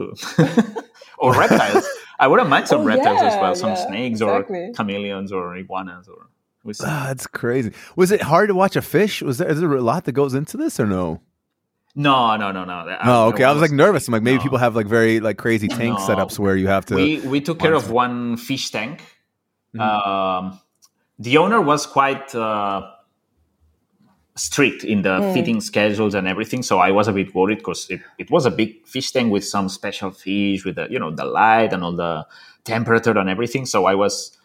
Or reptiles. I wouldn't mind some reptiles as well. Some snakes or chameleons or iguanas. That's crazy. Was it hard to watch a fish? Is there a lot that goes into this or no? No. Okay. I was like nervous. I'm like, maybe people have like very like crazy tank setups where you have to. We took care of one fish tank. The owner was quite strict in the feeding schedules and everything, so I was a bit worried because it was a big fish tank with some special fish, with the, you know, the light and all the temperature and everything. So I was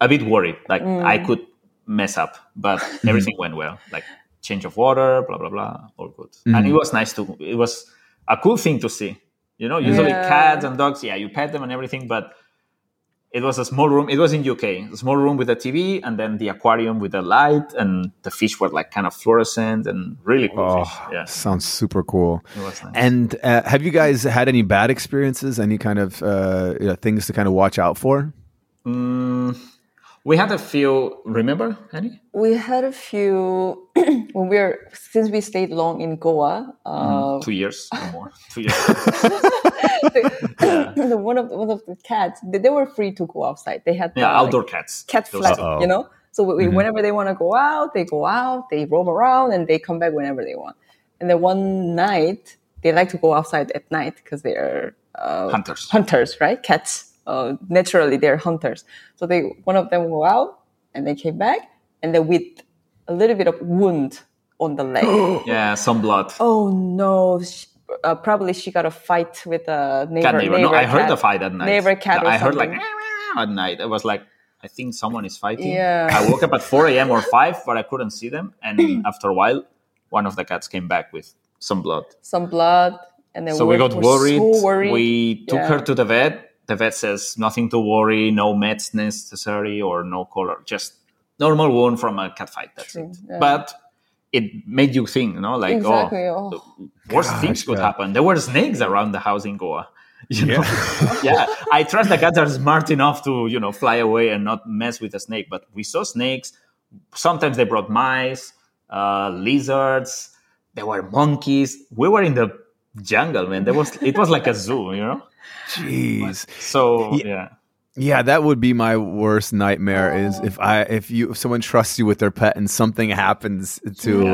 a bit worried, like I could mess up, but everything went well. Like change of water, blah blah blah, all good. And it was nice too. It was a cool thing to see. You know, usually cats and dogs, you pet them and everything, but. It was a small room. It was in UK. A small room with a TV and then the aquarium with the light, and the fish were like kind of fluorescent and really cool fish. Yeah, sounds super cool. It was nice. And have you guys had any bad experiences? Any kind of things to kind of watch out for? We had a few. Remember, Annie? We had a few when since we stayed long in Goa. 2 years or more. 2 years. One of the cats, they were free to go outside. They had outdoor cats. Cat flight, you know? So whenever they want to go out, they roam around, and they come back whenever they want. And then one night, they like to go outside at night because they are... Hunters, right? Cats. Naturally, they're hunters. So one of them go out, and they came back, and then with a little bit of wound on the leg. Some blood. Oh, no. Probably she got a fight with a neighbor. I heard the fight at night. Neighbor cat. I heard like at night. It was like I think someone is fighting. Yeah. I woke up at 4 a.m. or 5, but I couldn't see them. And after a while, one of the cats came back with some blood. And then so we got worried. So worried. We took her to the vet. The vet says nothing to worry, no meds necessary or no color, just normal wound from a cat fight. That's it. Yeah. But it made you think, you know, like, worse things could happen. There were snakes around the house in Goa. You know? Yeah. I trust the cats are smart enough to, you know, fly away and not mess with a snake. But we saw snakes. Sometimes they brought mice, lizards. There were monkeys. We were in the jungle, man. It was like a zoo, you know? Jeez. So, yeah. Yeah, that would be my worst nightmare. Is if someone trusts you with their pet and something happens to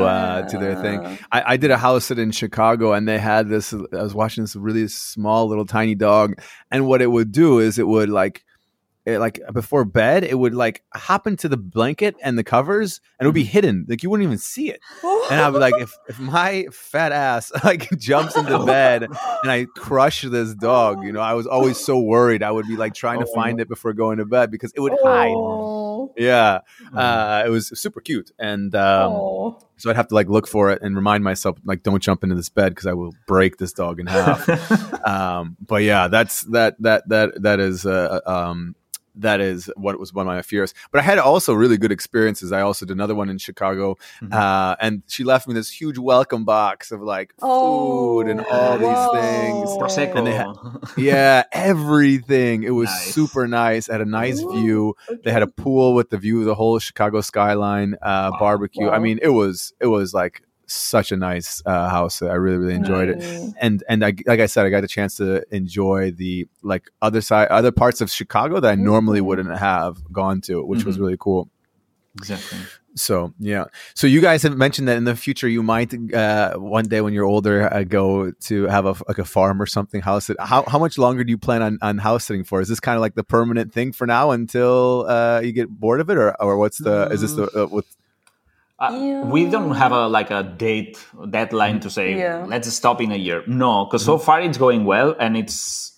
their thing. I did a house sit in Chicago, and they had this. I was watching this really small, little, tiny dog, and what it would do is it would before bed, it would like hop into the blanket and the covers, and it would be hidden. Like you wouldn't even see it. And I would like, if my fat ass like jumps into bed and I crush this dog, you know, I was always so worried. I would be like trying to find it before going to bed because it would hide. Yeah. It was super cute. And so I'd have to like look for it and remind myself, like, don't jump into this bed because I will break this dog in half. But yeah, that is what was one of my fears. But I had also really good experiences. I also did another one in Chicago, and she left me this huge welcome box of like food and all these things. Prosecco. And they had, everything. It was super nice. It had a nice view. Okay. They had a pool with the view of the whole Chicago skyline, barbecue. Wow. I mean, it was like such a nice house. I really enjoyed it, and I, like I said, I got a chance to enjoy the like other parts of Chicago that I normally wouldn't have gone to, which was really cool. Exactly. So yeah. So you guys have mentioned that in the future you might one day when you're older go to have a farm or something house sit. How much longer do you plan on house sitting for? Is this kind of like the permanent thing for now until you get bored of it, or what's the? Is this the with? We don't have a deadline to say, let's stop in a year. No, because so far it's going well and it's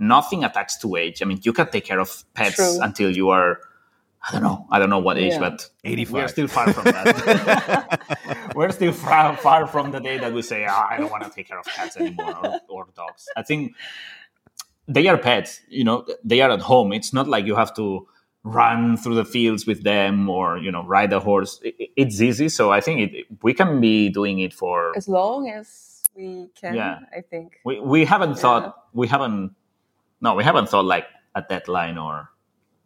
nothing attached to age. I mean, you can take care of pets until you are, I don't know what age, but 85. We're still far from that. We're still far from the day that we say, I don't want to take care of cats anymore or dogs. I think they are pets, you know, they are at home. It's not like you have to run through the fields with them or, you know, ride a horse. It's easy. So I think we can be doing it for as long as we can, I think. We haven't thought like a deadline or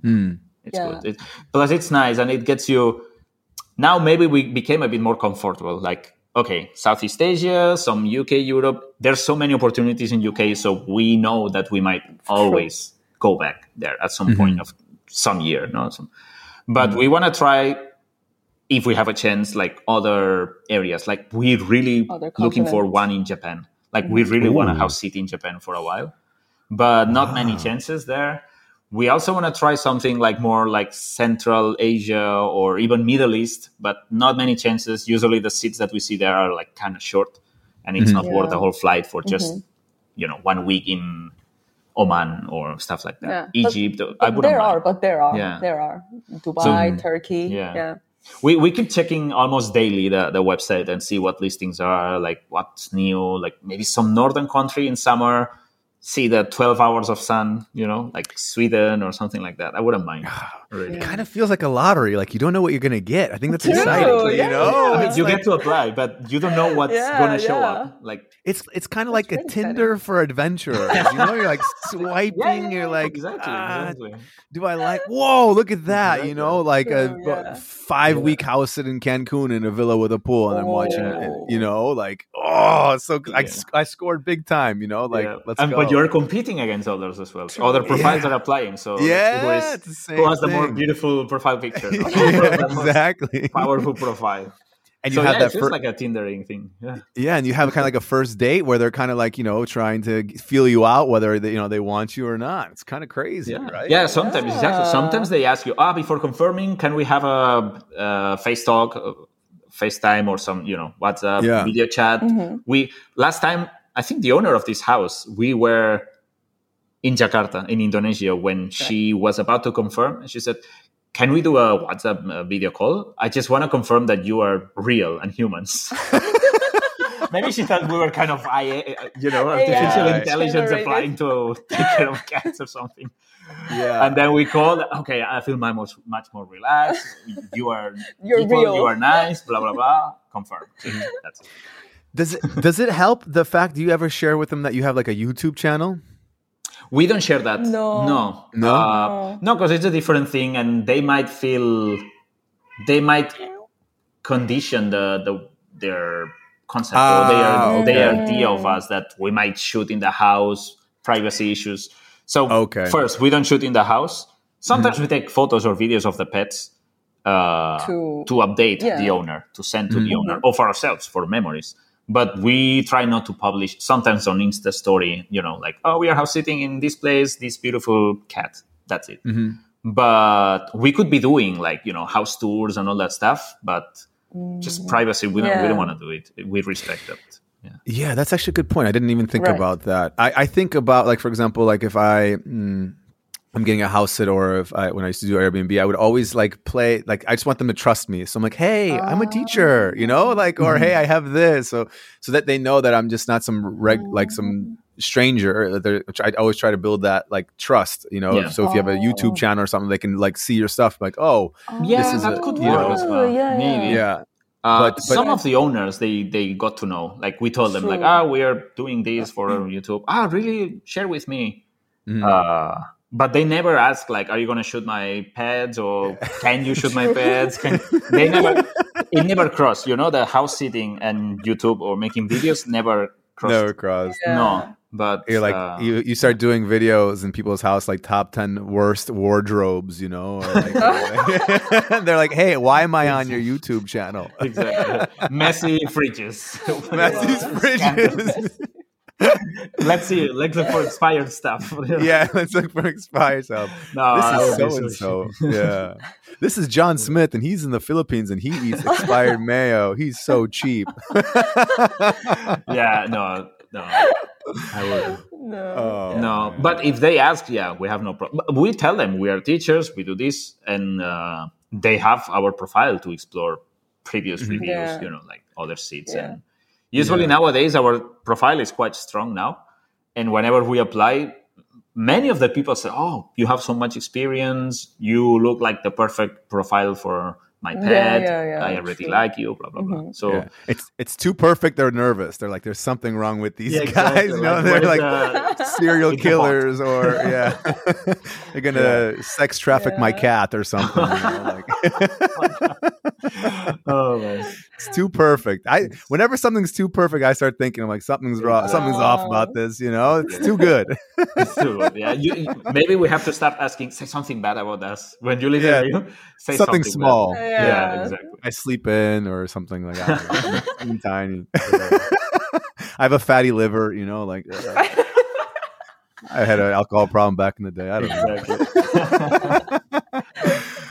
it's good. Plus it's nice and it gets you, now maybe we became a bit more comfortable. Like, okay, Southeast Asia, some UK, Europe, there's so many opportunities in UK. So we know that we might always go back there at some point of some year, but we want to try if we have a chance, like other areas. Like we're really looking for one in Japan. Like we really want to house sit in Japan for a while, but not many chances there. We also want to try something like more like Central Asia or even Middle East, but not many chances. Usually the seats that we see there are like kind of short, and it's not worth the whole flight for just 1 week in Oman or stuff like that. Yeah. Egypt. But there are. Yeah. There are. Dubai, Turkey. Yeah. We keep checking almost daily the website and see what listings are, like what's new, like maybe some northern country in summer, see the 12 hours of sun, you know, like Sweden or something like that. I wouldn't mind. Really. It kind of feels like a lottery. Like you don't know what you're going to get. I think that's exciting. Yeah, you know, I mean, you get to apply, but you don't know what's going to show up. Like it's kind of like really a Tinder for adventurers. You know, you're like swiping. You're like, exactly. Do I like? Whoa, look at that! Exactly. You know, like a 5-week house sit in Cancun in a villa with a pool, and I'm watching it. You know, like I scored big time. You know, like let's go. But you're competing against others as well. Other profiles are applying, so who has the more beautiful profile picture? Exactly, powerful profile. And you have that. It's like a Tindering thing. Yeah, and you have kind of like a first date where they're kind of like, you know, trying to feel you out whether they, you know, they want you or not. It's kind of crazy, right? Yeah, sometimes exactly. Sometimes they ask you, before confirming, can we have a FaceTime, or some, you know, WhatsApp video chat? Last time, I think the owner of this house, we were in Jakarta, in Indonesia, when she was about to confirm. She said, "Can we do a WhatsApp video call? I just want to confirm that you are real and humans." Maybe she thought we were kind of, artificial intelligence applying to take care of cats or something. Yeah. And then we called. Okay, I feel much more relaxed. You are equal, real. You are nice. Blah blah blah. Confirmed. That's it. Does it help the fact you ever share with them that you have like a YouTube channel? We don't share that. No, because it's a different thing, and they might feel condition their concept or their idea of us that we might shoot in the house, privacy issues. So first, we don't shoot in the house. Sometimes we take photos or videos of the pets to update the owner, to send to the owner, or for ourselves for memories. But we try not to publish, sometimes on Insta story, like, oh, we are house sitting in this place, this beautiful cat. That's it. Mm-hmm. But we could be doing like, house tours and all that stuff. But just privacy, we don't want to do it. We respect that. Yeah. Yeah, that's actually a good point. I didn't even think about that. I think about, like, for example, like if I'm getting a house sit, or when I used to do Airbnb, I would always I just want them to trust me. So I'm like, hey, I'm a teacher, or hey, I have this. So that they know that I'm just not some some stranger. I always try to build that like trust, Yeah. So if you have a YouTube channel or something, they can like see your stuff. Like, that could work as well. Yeah, maybe. Yeah. But some of the owners, they got to know. Like we told them, like, we are doing this for YouTube. Really? Share with me. Mm-hmm. But they never ask, like, are you going to shoot my pets, or can you shoot my pets? It never crossed, the house sitting and YouTube or making videos never crossed. Never crossed. Yeah. No. But you're like, you start doing videos in people's house, like top 10 worst wardrobes, Or like, they're like, hey, why am I on your YouTube channel? Exactly. Messy fridges. Let's look for expired stuff. Let's look for expired stuff. No, this is so-and-so. Yeah. This is John Smith, and he's in the Philippines, and he eats expired mayo. He's so cheap. No. I wouldn't. No. But if they ask, we have no problem. We tell them we are teachers, we do this, and they have our profile to explore previous reviews, like other seats. Yeah. And usually nowadays, our profile is quite strong now. And whenever we apply, many of the people say, oh, you have so much experience. You look like the perfect profile for my pet. I already like you, blah, blah, blah. So it's too perfect. They're nervous. They're like, there's something wrong with these guys. Exactly. Like, they're like serial killers or they're going to sex traffic my cat or something. Oh, man. It's too perfect. Whenever something's too perfect, I start thinking, I'm like, something's wrong. Something's off about this, It's too good. It's too good, yeah. Maybe we have to stop asking, say something bad about us. When you leave say something small. Bad. Yeah, exactly. I sleep in or something like that. I'm tiny. I have a fatty liver, I had an alcohol problem back in the day. I don't know.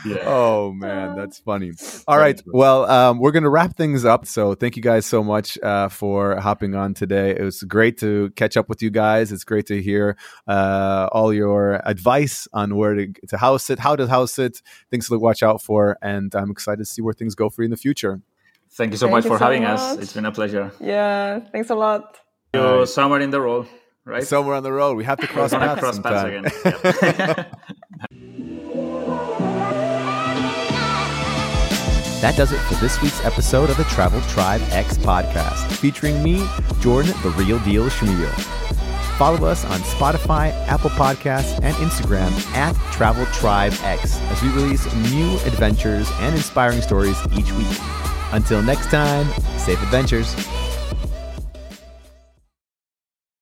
Yeah. Oh, man, that's funny. All right. Well, we're going to wrap things up. So thank you guys so much for hopping on today. It was great to catch up with you guys. It's great to hear all your advice on where to house it, how to house it, things to watch out for. And I'm excited to see where things go for you in the future. Thank you so much for having us. It's been a pleasure. Yeah, thanks a lot. You're somewhere in the road, right? Somewhere on the road. We have to cross paths again. Yeah. That does it for this week's episode of the Travel Tribe X podcast, featuring me, Jordan, the real deal Shamil. Follow us on Spotify, Apple Podcasts, and Instagram @Travel Tribe X as we release new adventures and inspiring stories each week. Until next time, safe adventures.